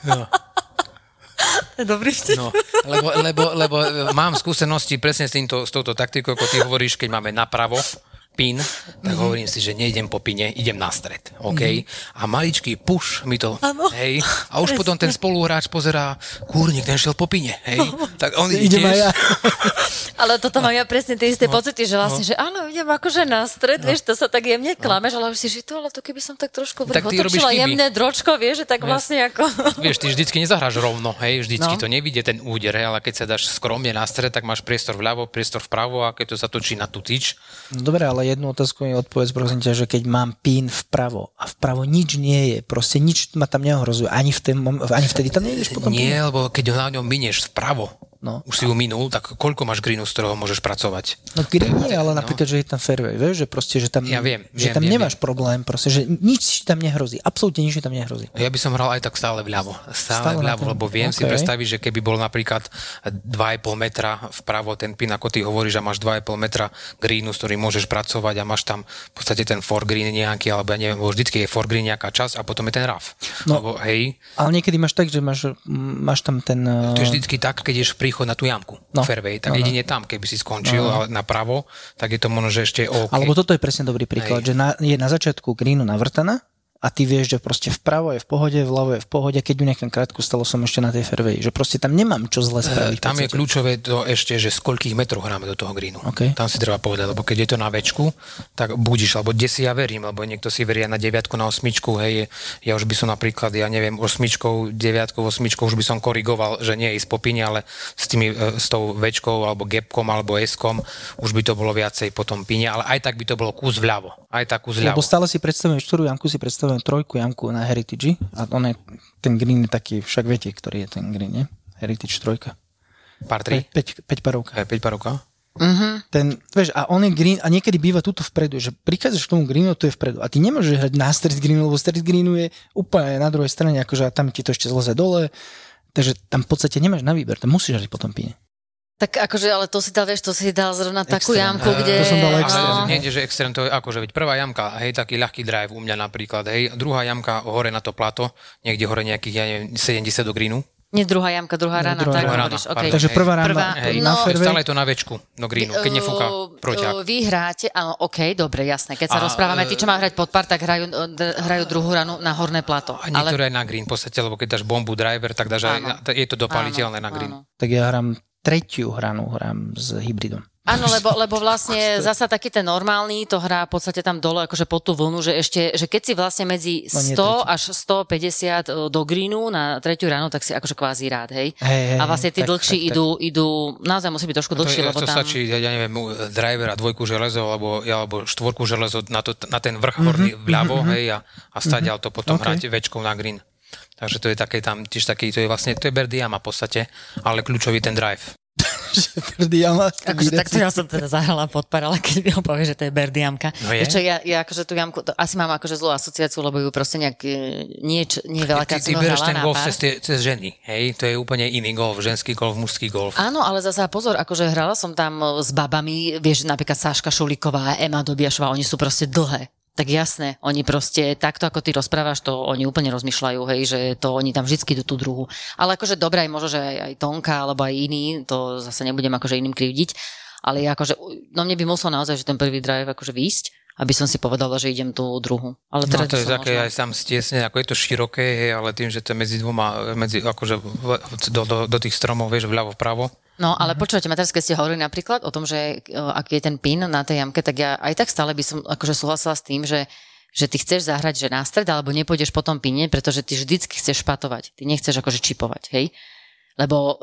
No. Dobrý vtip. No, lebo mám skúsenosti presne s touto taktikou, ako ty hovoríš, keď máme napravo pin, tak hovorím si, že nejdem po pine, idem na stred, OK? A maličký push mi to, ano, hej, a už presne. Potom ten spoluhráč pozerá, kúrnik, ten šiel po pine, hej, tak on ide tiež. Ja. Ale toto mám ja presne tie isté pocity, že vlastne, že áno, idem akože na stred, vieš, to sa tak jemne klameš, ale už si, že to, ale to keby som tak trošku otočila jemné dročko, vieš, že tak vlastne ako... Vieš, ty vždycky nezahráš rovno, hej, vždycky to nevidie ten úder, hej, ale keď sa dáš skromne na stred, tak máš priestor vľavo, priestor vpravo a keď to zatočí na tú tyč. Dobre, ale jednu otázku mi odpovedz, prosím ťa, že keď mám pín vpravo a vpravo nič nie je, proste nič ma tam neohrozuje, ani vtedy tam nejdeš potom? Nie, lebo keď ho na ňom minieš vpravo, už si ju minul, tak koľko máš greenu, z ktorého môžeš pracovať? No green nie, ale napríklad, že je tam fairway, vieš, že proste, že tam, ja viem, nemáš problém, proste, že nič tam nehrozí, absolútne nič tam nehrozí. Ja by som hral aj tak stále vľavo, lebo viem si predstaviť, že keby bol napríklad 2,5 metra vpravo ten pin, ako ty hovoríš, a máš 2,5 metra greenu, s ktorým môžeš pracovať a máš tam v podstate ten foregreen nejaký, alebo ja neviem, vždycky je foregreen nejaká časť a potom je ten rough. Lebo, hej. Ale niekedy máš tak, že máš tam ten... To je vždycky tak, keď ješ príchod na tú jamku, fairway, tak jedine tam, keby si skončil ale napravo, tak je to možno, že ešte OK. Alebo toto je presne dobrý príklad, že je na začiatku greenu navrtaná a ty vieš, že proste vpravo je v pohode, vľavo je v pohode, keď ju nechám krátku, stalo som ešte na tej fairway, že proste tam nemám čo zle spraviť. Tam je kľúčové to ešte, že z koľkých metrov hráme do toho greenu. Okay. Tam si treba povedať, lebo keď je to na večku, tak budíš, alebo kde si ja verím, lebo niekto si veria na 9, na 8, hej, ja už by som napríklad, ja neviem, 8, 9, 8, už by som korigoval, že nie je ísť po pine, ale s tou večkou, alebo gapkom, alebo eskom, už by to bolo viacej potom pine, ale aj tak by to bolo kus vľavo. Aj tak kus vľavo. Lebo stále si predstavujem, ktorú jamku si predstavujem 3. jamku na Heritage a on je, ten green je taký, však viete, ktorý je ten green, nie? Heritage 3. Pár 3? 5 parovka. 5 parovka? Ten, vieš, a on je green a niekedy býva tuto vpredu, že prichádzaš k tomu greenu, to je vpredu a ty nemôžeš hrať na stred greenu, lebo stred greenu je úplne na druhej strane, akože a tam ti to ešte zleze dole, takže tam v podstate nemáš na výber, tam musíš hrať potom píne. Tak akože, ale to si dal, vieš, to si dal zrovna takú extrém. Jamku, kde... To som dal extrém. Nie, že extrém, to je akože, veď prvá jamka, hej, taký ľahký drive u mňa napríklad, hej, druhá jamka hore na to plato, niekde hore nejakých, ja neviem, 70 do greenu. Nie druhá jamka, druhá rána, tak hovoríš, okej. Takže prvá rána, hej, no, stále je to na väčšku do greenu, keď nefúka proťák. Vy hráte, áno, okej, dobre, jasné, keď sa rozprávame, tí, čo má hrať pod par, tak hrajú druhú ránu na horné plato. A niektoré aj na green, v podstate, lebo keď dáš bombu driver, tak dáš aj, je to dopaliteľné na green. Tak ja hrám tretiu hranu hrám s hybridom. Áno, lebo vlastne zasa taký ten normálny, to hrá v podstate tam dole akože pod tú vlnu, že ešte, že keď si vlastne medzi 100 až 150 do greenu na tretiu ráno, tak si akože kvázi rád, hej? A vlastne tí dlhší idú, naozaj musí byť trošku dlhší, lebo tam... To stačí, ja neviem, driver a dvojku železo, alebo štvorku železo na ten vrch horný vľavo, hej, a stadiaľ to potom hrať väčškou na green. Takže to je také tam, tiež taký, to je vlastne, to je Berdiama v podstate, ale kľúčový ten drive. Berdiama? Akože takto ja som teda zahrala podpar, ale keď mi ho povie, že to je Berdiamka. No je? Čo, ja akože tú jamku, to asi mám akože zlú asociáciu, lebo ju proste nejak nie veľakrát som ho hrala na pár. Ty bereš ten golf cez ženy, hej? To je úplne iný golf, ženský golf, mužský golf. Áno, ale zasa pozor, akože hrala som tam s babami, vieš, napríklad Saška Šulíková, Ema Dobiašová, oni sú proste dlhé. Tak jasné, oni proste takto, ako ty rozprávaš, to oni úplne rozmýšľajú, hej, že to oni tam vždycky idú tú druhu. Ale akože dobré, možno, že aj Tonka, alebo aj iný, to zase nebudem akože iným krivdiť, ale akože, no mne by musel naozaj, že ten prvý drive akože výjsť, aby som si povedala, že idem tú druhu. Ale no to je také možno... aj sám stiesne, ako je to široké, hej, ale tým, že to je medzi dvoma, akože do tých stromov, vieš, vľavo, vpravo. No, ale počúvate ma teraz, keď ste hovorili napríklad o tom, že aký je ten pin na tej jamke, tak ja aj tak stále by som akože súhlasila s tým, že ty chceš zahrať, že na stred, alebo nepôjdeš po tom pine, pretože ty vždycky chceš špatovať. Ty nechceš akože čipovať, hej? Lebo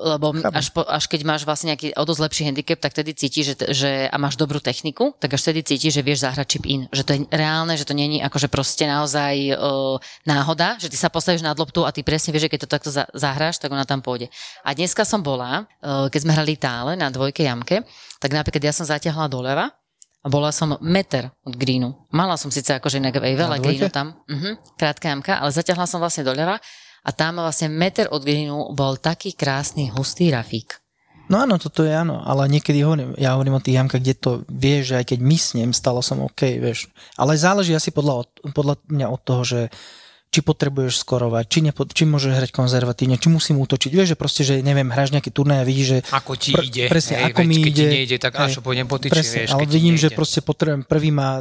až keď máš vlastne nejaký o dosť lepší handicap, tak tedy cítiš, že a máš dobrú techniku, tak až tedy cítiš, že vieš zahrať chip in. Že to je reálne, že to není akože proste naozaj náhoda, že ty sa postavíš na dloptu a ty presne vieš, že keď to takto zahráš, tak ona tam pôjde. A dneska som bola, keď sme hrali tále na dvojke jamke, tak napríklad ja som zatiahla doľava a bola som meter od greenu. Mala som síce akože inak veľa greenu tam, krátka jamka, ale zatiahla som vlastne doľava. A tam vlastne meter od greenu bol taký krásny, hustý rafík. No áno, toto je áno, ale niekedy hovorím o tých jamkách, kde to vieš, že aj keď mysnem, stalo som OK, vieš. Ale záleží asi podľa mňa od toho, že či potrebuješ skorovať, či môžeš hrať konzervatívne, či musím útočiť. Vieš, že proste, že neviem, hráš nejaký turnaj a vidíš, že... Ako ti ide. Presne, hej, ako mi ide. Keď ti nejde, tak až pôjdem potyči, presne, vieš. Ale vidím, že proste potrebujem, prvý má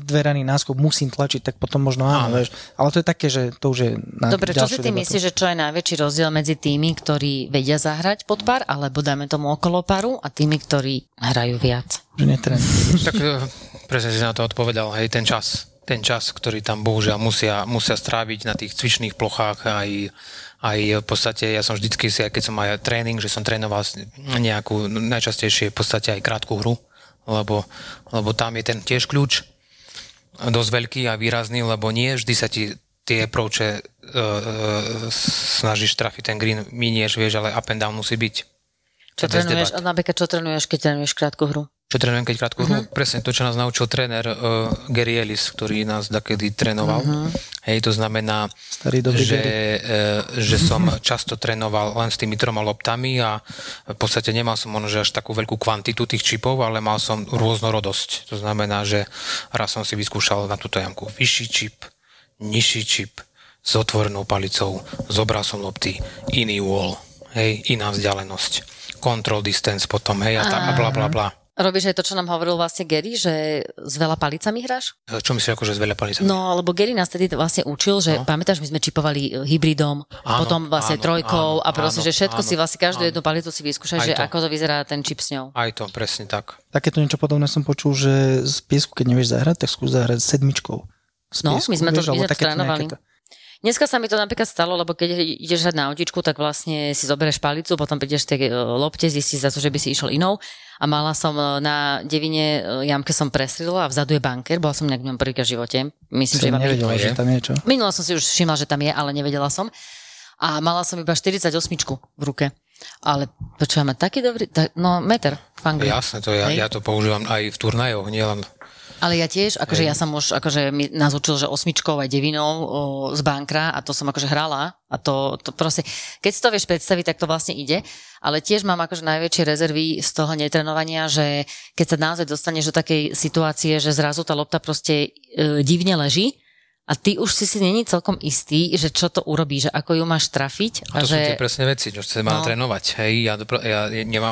dve rany náskok, musím tlačiť, tak potom možno áno, vieš. Ale to je také, že to už je... Dobre, čo si ty myslíš, že čo je najväčší rozdiel medzi tými, ktorí vedia zahrať pod pár, alebo dáme tomu okolo paru, a tými, ktorí hrajú viac? Že netrenujú. Tak presne si na to odpovedal, hej, ten čas, ktorý tam bohužiaľ musia stráviť na tých cvičných plochách aj v podstate, ja som vždycky si, aj keď som aj tréning, že som trénoval nejakú, najčastejšie v podstate aj krátku hru, lebo tam je ten tiež kľúč dosť veľký a výrazný, lebo nie vždy sa ti tie approache snažíš trafiť ten green, minieš, vieš, ale up and down musí byť. Čo trénuješ, keď trénuješ krátku hru? Čo trénujem, keď krátko hru? Presne to, čo nás naučil tréner Gary Ellis, ktorý nás dakedy trénoval. Hej, to znamená, že som často trénoval len s tými troma loptami a v podstate nemal som až takú veľkú kvantitu tých čipov, ale mal som rôznorodosť. To znamená, že raz som si vyskúšal na túto jamku vyšší čip, nižší čip, s otvorenou palicou, zobral som lopty, iný wall, hej, iná vzdialenosť, control distance potom, hej, a blablabla. Robíš aj to, čo nám hovoril vlastne Gary, že s veľa palicami hráš? Čo myslíš, akože s veľa palicami? No, lebo Gary nás tedy vlastne učil, že pamätáš, my sme čipovali hybridom, áno, potom vlastne trojkou a proste, že všetko si vlastne každú jednu palicu si vyskúšaš, že ako to vyzerá ten čip s ňou. Aj to, presne tak. Takéto niečo podobné som počul, že z piesku, keď nevieš zahrať, tak skúš zahrať sedmičkou. No, my sme to trénovali. Dneska sa mi to napríklad stalo, lebo keď ideš hrať na autíčku, tak vlastne si zoberieš palicu, potom prídeš tie lopte, zistíš zase, že by si išiel inou. A mala som na devine jamke som prestrelila a vzadu je banker, bola som nejak v ňom prvýkrát v živote. Myslím, že nevedela, že tam je čo. Minula som si už všimla, že tam je, ale nevedela som. A mala som iba 48-čku v ruke. Ale počúvame, taký dobrý, meter v anglii. Jasné, to ja to používam aj v turnajoch, nielen... Ale ja tiež, akože ja som už, akože mi nás učil, že osmičkou aj devinou z bankra a to som akože hrala a to proste, keď si to vieš predstaviť, tak to vlastne ide, ale tiež mám akože najväčšie rezervy z toho netrenovania, že keď sa naozaj dostaneš do takej situácie, že zrazu tá lopta proste divne leží a ty už si není celkom istý, že čo to urobíš, že ako ju máš trafiť. A to sú tie presne veci, čo sa má trénovať. Hej, ja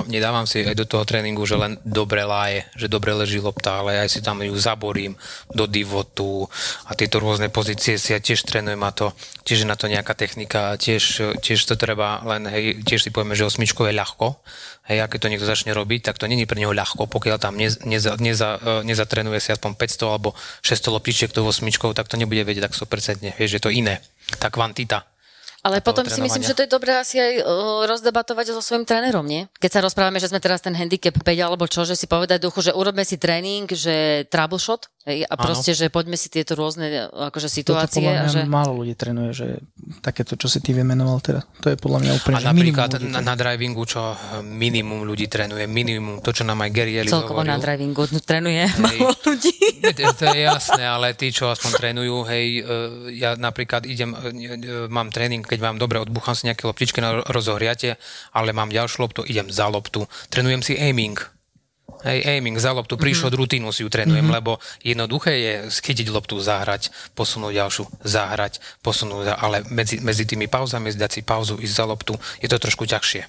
nedávam si aj do toho tréningu, že len dobre láje, že dobre leží lopta, ale aj si tam ju zaborím do divotu a tieto rôzne pozície si ja tiež trénujem a to, tiež je na to nejaká technika, tiež to treba len, hej, tiež si povieme, že osmičko je ľahko. Hej, a keď to niekto začne robiť, tak to není pre neho ľahko, pokiaľ tam nezatrenuje si aspoň 500 alebo 600 loptičiek tou osmičkou, tak to nebude vedieť tak 100%, vieš, že to iné, tá kvantita. Ale potom si myslím, že to je dobré asi aj rozdebatovať so svojím trénerom, nie? Keď sa rozprávame, že sme teraz ten handicap 5 alebo čo, že si povedať duchu, že urobme si tréning, že troubleshot, hej, a proste, že poďme si tieto rôzne akože situácie. Toto, podľa mňa, málo ľudí trénuje, že takéto, čo si ty vymenoval teda, to je podľa mňa úplne minimum. A napríklad na drivingu, čo minimum ľudí trénuje, minimum, to, čo nám aj Gary Ellis hovoril. Celkovo na drivingu trénuje málo ľudí. To je jasné, ale tí, čo aspoň trénujú, hej, ja napríklad idem, mám tréning, keď vám dobre odbuchám si nejaké loptičky na rozohriate, ale mám ďalšiu loptu, idem za loptu, trénujem si aiming. Hej, aiming za loptu, prišlo od rutinu si ju trénujem, lebo jednoduché je schytiť loptu, zahrať, posunúť ďalšiu, zahrať, posunúť, ale medzi tými pauzami, zdať si pauzu, ísť za loptu, je to trošku ťažšie.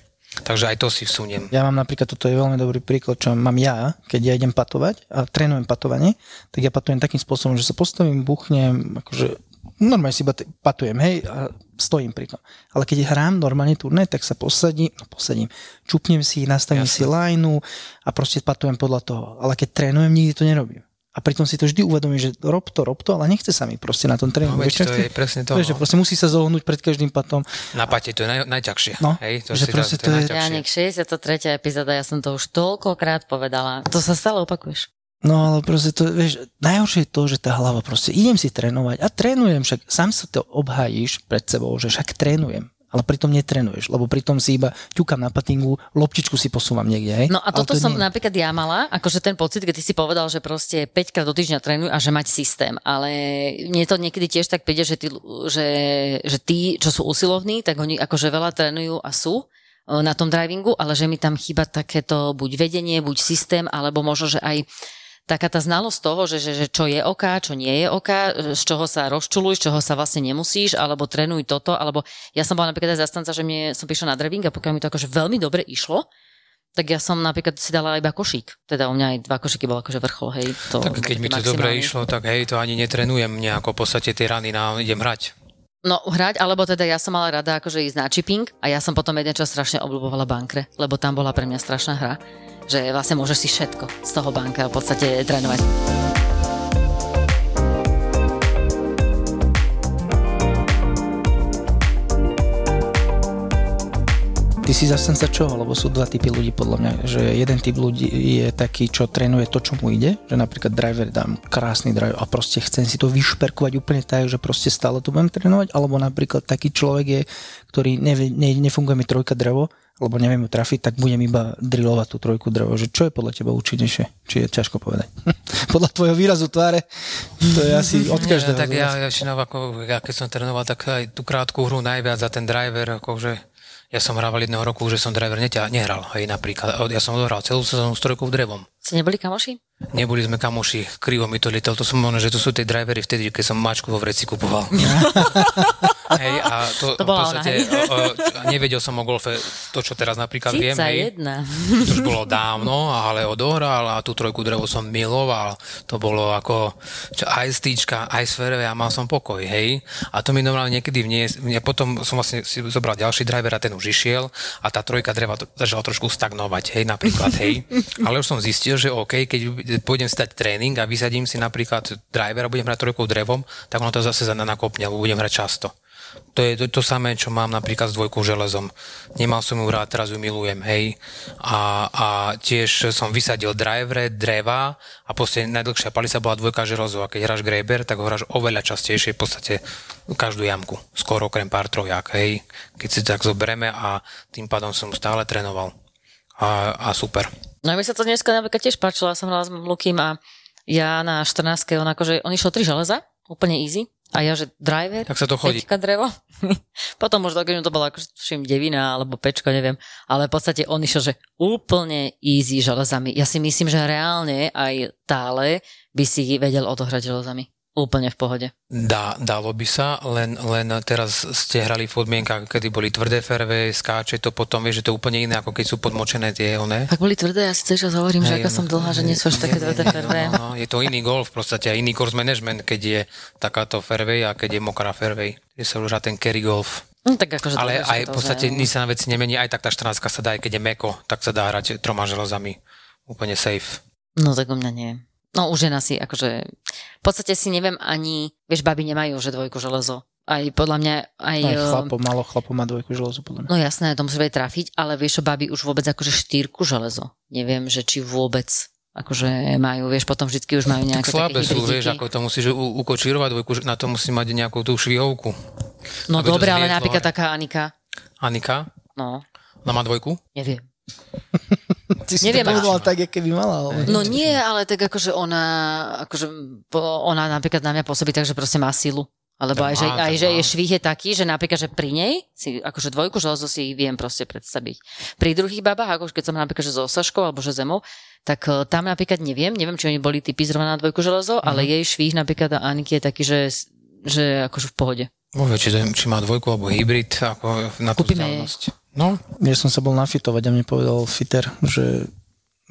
Takže aj to si vsuniem. Ja mám napríklad, toto je veľmi dobrý príklad, čo mám ja, keď ja idem patovať a trénujem patovanie, tak ja patujem takým spôsobom, že sa postavím, buchnem, akože normálne si iba patujem, hej, a stojím pri tom. Ale keď hrám normálne turné, tak sa posadím, čupnem si, nastavím si lineu a proste patujem podľa toho. Ale keď trénujem, nikdy to nerobím. A pritom si to vždy uvedomím, že rob to, ale nechce sa mi proste na tom tréningu. No, to je presne to. Vieš, že proste musí sa zohnúť pred každým patom. Na pate to je najťažšie. No, hej, to že proste to je... Janik, 63. epizóda, ja som to už toľkokrát povedala. To sa stále opakuješ. No ale proste to, vieš, najhoršie je to, že tá hlava proste, idem si trénovať a trénujem, však sám sa to obhájíš pred sebou, že však trénujem, ale pritom netrénuješ, lebo pritom si iba ťukám na patingu, loptičku si posúvam niekde, hej? No a toto som napríklad ja mala, akože ten pocit, keď ty si povedal, že proste 5 krát do týždňa trénuj a že mať systém, ale mne to niekedy tiež tak príde, že tí, čo sú usilovní, tak oni akože veľa trénujú a sú na tom drivingu, ale že mi tam chýba takéto buď vedenie, buď systém, alebo možno, že aj taká tá znalosť toho, že čo je oka, čo nie je oka, z čoho sa rozčuluj, z čoho sa vlastne nemusíš, alebo trénuj toto, alebo ja som bola napríklad aj zastanca, že mne som prišla na driving a pokiaľ mi to akože veľmi dobre išlo, tak ja som napríklad si dala iba košík. Teda u mňa aj 2 košíky bol akože vrchol, hej. To tak keď mi to dobre išlo, tak hej, to ani netrenujem nejako, v podstate tie rany idem hrať. No hrať, alebo teda ja som mala rada akože ísť na chipping a ja som potom jeden čas strašne obľúbovala bankre, lebo tam bola pre mňa strašná hra, že vlastne môžeš si všetko z toho bankra v podstate trénovať. Ty si zastanca čoho? Lebo sú dva typy ľudí podľa mňa, že jeden typ ľudí je taký, čo trénuje to, čo mu ide, že napríklad driver dám krásny drive a proste chcem si to vyšperkovať úplne tak, že proste stále to budem trénovať, alebo napríklad taký človek je, ktorý nefunguje mi trojka drevo, lebo neviem ju trafiť, tak budem iba drillovať tú trojku drevo. Že čo je podľa teba účinnejšie? Či je ťažko povedať? Podľa tvojho výrazu tváre? To je asi od každého. Tak ja keď som trénoval, tak aj tú krátku hru najviac za ten driver, akože ja som hrával jedného roku, že som driver nehral. Hej, napríklad. Ja som odohral celú sezónu s trojkou drevom. Ste neboli kamoši? Neboli sme kamoši, krivo mi to lietal, to som možno, že to sú tie drivery vtedy, keď som mačku vo vreci kupoval. Hej, a to v podstate, nevedel som o golfe to, čo teraz napríklad viem, hej, to už bolo dávno, ale odohral a tú trojku drevo som miloval, to bolo ako aj stýčka, aj sférve a mal som pokoj, hej, a to mi normálne niekedy potom som vlastne si zobral ďalší driver a ten už išiel a tá trojka dreva začala trošku stagnovať, hej, napríklad, hej, ale už som zistil, že OK, keď pôjdem si dať tréning a vysadím si napríklad driver a budem hrať trojkou drevom, tak ono to zase nakopne, lebo budem hrať často. To je to samé, čo mám napríklad s dvojkou železom. Nemal som ju rád, teraz ju milujem, hej. A tiež som vysadil drivere, dreva a proste najdlhšia palica bola dvojka železov. A keď hráš grejber, tak ho hráš oveľa častejšie, v podstate každú jamku. Skoro okrem pár trojak, hej. Keď si tak zobereme a tým pádom som stále trénoval. A super. No a mi sa to dneska napríklad tiež páčilo, ja som hrala s Lukým a ja na 14-ke, on akože, on išlo 3 železa, úplne easy. A ja, že driver, tak sa to chodí. Peťka drevo. Potom možno, keď to bola akože všim devina, alebo pečko, neviem. Ale v podstate on išiel, že úplne easy železami. Ja si myslím, že reálne aj Tále by si vedel odohrať železami. Úplne v pohode. Dalo by sa, len teraz ste hrali v podmienkach, kedy boli tvrdé fairway, skáče to potom, vieš, že to je úplne iné, ako keď sú podmočené tie, ne? Ak boli tvrdé, ja si celý čas hovorím, že aká som dlhá, že nie sú až také tvrdé fairway. No, je to iný golf v podstate, iný course management, keď je takáto fairway a keď je mokrá fairway. Je sa užá ten carry golf. No, tak akože ale to, aj v podstate nič sa na veci nemení, aj tak tá 14 sa dá, keď je meko, tak sa dá hrať 3 železami. Úplne safe. No tak u mňa nie. No už žena si, akože, v podstate si neviem ani, vieš, baby nemajú, že 2 železo. Aj podľa mňa, aj chlapo, málo chlapov má 2 železo, podľa mňa. No jasné, to musí trafiť, ale vieš, baby už vôbec akože 4 železo. Neviem, že či vôbec, akože majú, vieš, potom vždycky už majú nejaké slabé také sú, vieš, ako to musíš ukočírovať 2, na to musí mať nejakú tú švihovku. No dobre, ale napríklad taká Anika. Anika? No. Ona má 2? Neviem. Ty si neviem, to povedala tak, aké by mala. No nie, ale tak akože ona napríklad na mňa pôsobí tak, že proste má silu. Alebo aj, že je švih je taký, že napríklad, že pri nej si akože 2 železo si viem proste predstaviť. Pri druhých babách, ako keď som napríklad, že so Saškou alebo že Zemou, tak tam napríklad neviem, či oni boli typy zrovna na 2 železo, ale jej švih napríklad Aniky je taký, že akože v pohode. Môže, či má 2 alebo hybrid, ako na tú vzdialenosť. No, ja som sa bol nafitovať a mne povedal fitter, že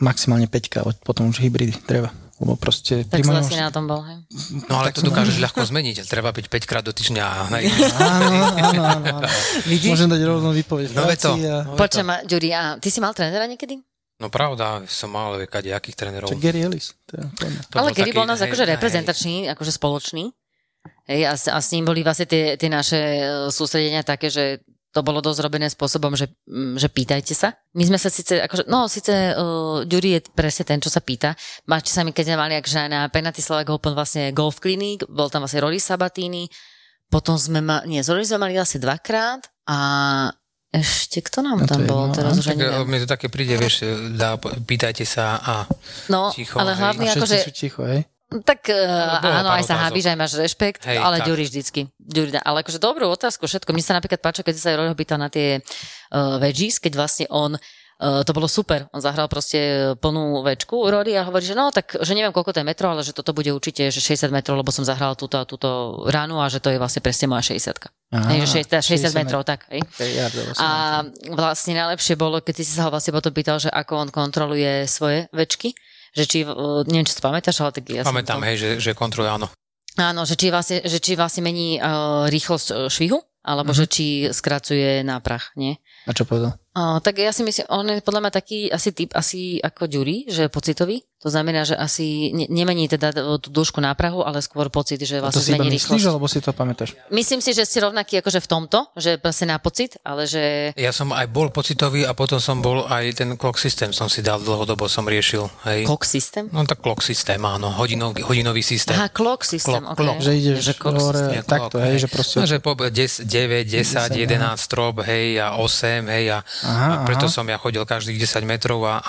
maximálne 5, potom už hybridy treba. Lebo proste tak som asi na tom bol, hej? No ale to dokážeš ľahko zmeniť, treba piť 5 krát do týždňa. Áno. Môžem dať rovno výpoveď. No počkaj, Juri, a ty si mal trénera niekedy? No pravda, som mal kadejakých trénerov. Čo Gary Ellis. Ale Gary bol nás akože reprezentačný, akože spoločný. A s ním boli vlastne tie naše sústredenia také, že to bolo dosť robené spôsobom, že pýtajte sa. My sme sa síce, akože, no síce Juri je presne ten, čo sa pýta. Máte sa mi, keď sme mali akže na Penaty Slovak Open vlastne golf kliník, bol tam vlastne Rory Sabbatini, potom sme mali, nie, Rory sme mali asi 2 a ešte kto nám tam bol teraz, že neviem. Mne to také príde, vieš, pýtajte sa a no, ticho. Ale hlavne akože... Všetci sú ticho, hej? Tak áno, aj sa hábíš, aj máš rešpekt, hej, ale Juri vždycky. Juri, ale akože dobrú otázku, všetko. Mne sa napríklad páčilo, keď sa aj Roryho pýtal na tie veggies, keď vlastne on, to bolo super, on zahral proste plnú večku Rory a hovorí, že no tak, že neviem koľko to je metrov, ale že toto bude určite, že 60 metrov, lebo som zahral túto ránu a že to je vlastne presne moja 60-ka. Aha, hej, 60 metrov, tak. Hej. A vlastne najlepšie bolo, keď si sa ho vlastne potom pýtal, že ako on kontroluje svoje večky, že či, neviem, čo to pamätáš, ale tak ja pamätám, hej, že kontroluje, áno. Áno, že či vlastne mení rýchlosť švihu, alebo že či skracuje na prach, nie? A čo povedal? Tak ja si myslím, on je podľa mňa taký asi typ, asi ako Juri, že pocitový. To znamená, že asi nemení teda tú dĺžku na prahu, ale skôr pocit, že vlastne zmení rýchlosť. To si iba myslíš, alebo si to pamätáš? Myslím si, že ste rovnaký akože v tomto, že vlastne na pocit, ale že... Ja som aj bol pocitový a potom som bol aj ten clock systém, som si dal dlhodobo, som riešil. Hej. Clock systém? No tak clock systém, áno, hodinový systém. Aha, clock systém, okej. Že ideš hore, takto, hej, že proste... No, že 9, 10, 11 strop, hej, a 8, hej, a preto som ja chodil každých 10 metrov a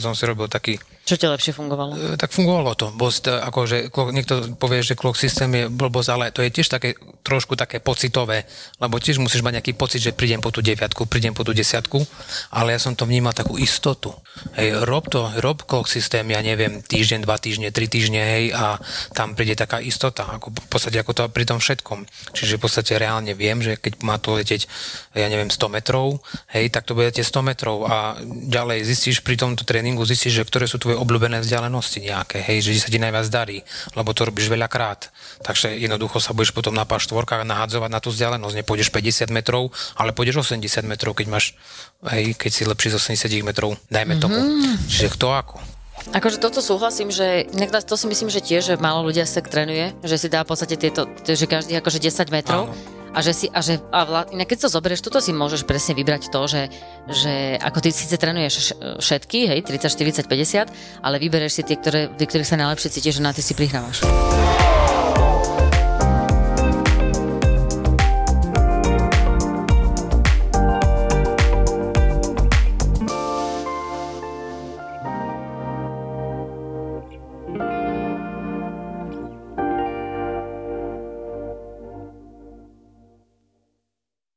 som si robil taký... Čo ti lepšie fungovalo? Tak fungovalo to. Akože, niekto povie, že clock systém je blbosť, ale to je tiež také, trošku také pocitové, lebo tiež musíš mať nejaký pocit, že prídem po tú 9, prídem po tú 10, ale ja som to vnímal takú istotu. Hej, rob clock systém, ja neviem, týždeň, 2 týždne, 3 týždne, hej, a tam príde taká istota, ako, v podstate ako to pri tom všetkom. Čiže v podstate reálne viem, že keď má to letieť, ja neviem, 100 metrov, hej, tak to bude tie 100 metrov a ďalej zistíš pri tomto tréningu, zistíš, že ktoré sú tvoje obľúbené vzdialenosti nejaké, hej, že sa ti najviac darí, lebo to robíš veľakrát. Takže jednoducho sa budeš potom na pár štvorkách nahádzovať na tú vzdialenosť. Nepôjdeš 50 metrov, ale pôjdeš 80 metrov, keď máš, hej, keď si lepší z 80 metrov, dajme tomu. Čiže kto ako. Akože toto súhlasím, že to si myslím, že tiež, že málo ľudia sa trénuje, že si dá v podstate tieto, že každý akože 10 metrov. Áno. Keď to zoberieš, toto si môžeš presne vybrať to, že ako ty síce trénuješ všetky, hej, 30, 40, 50, ale vybereš si tie, ktoré, ktorých sa najlepšie cítiš, že na ty si prihrávaš.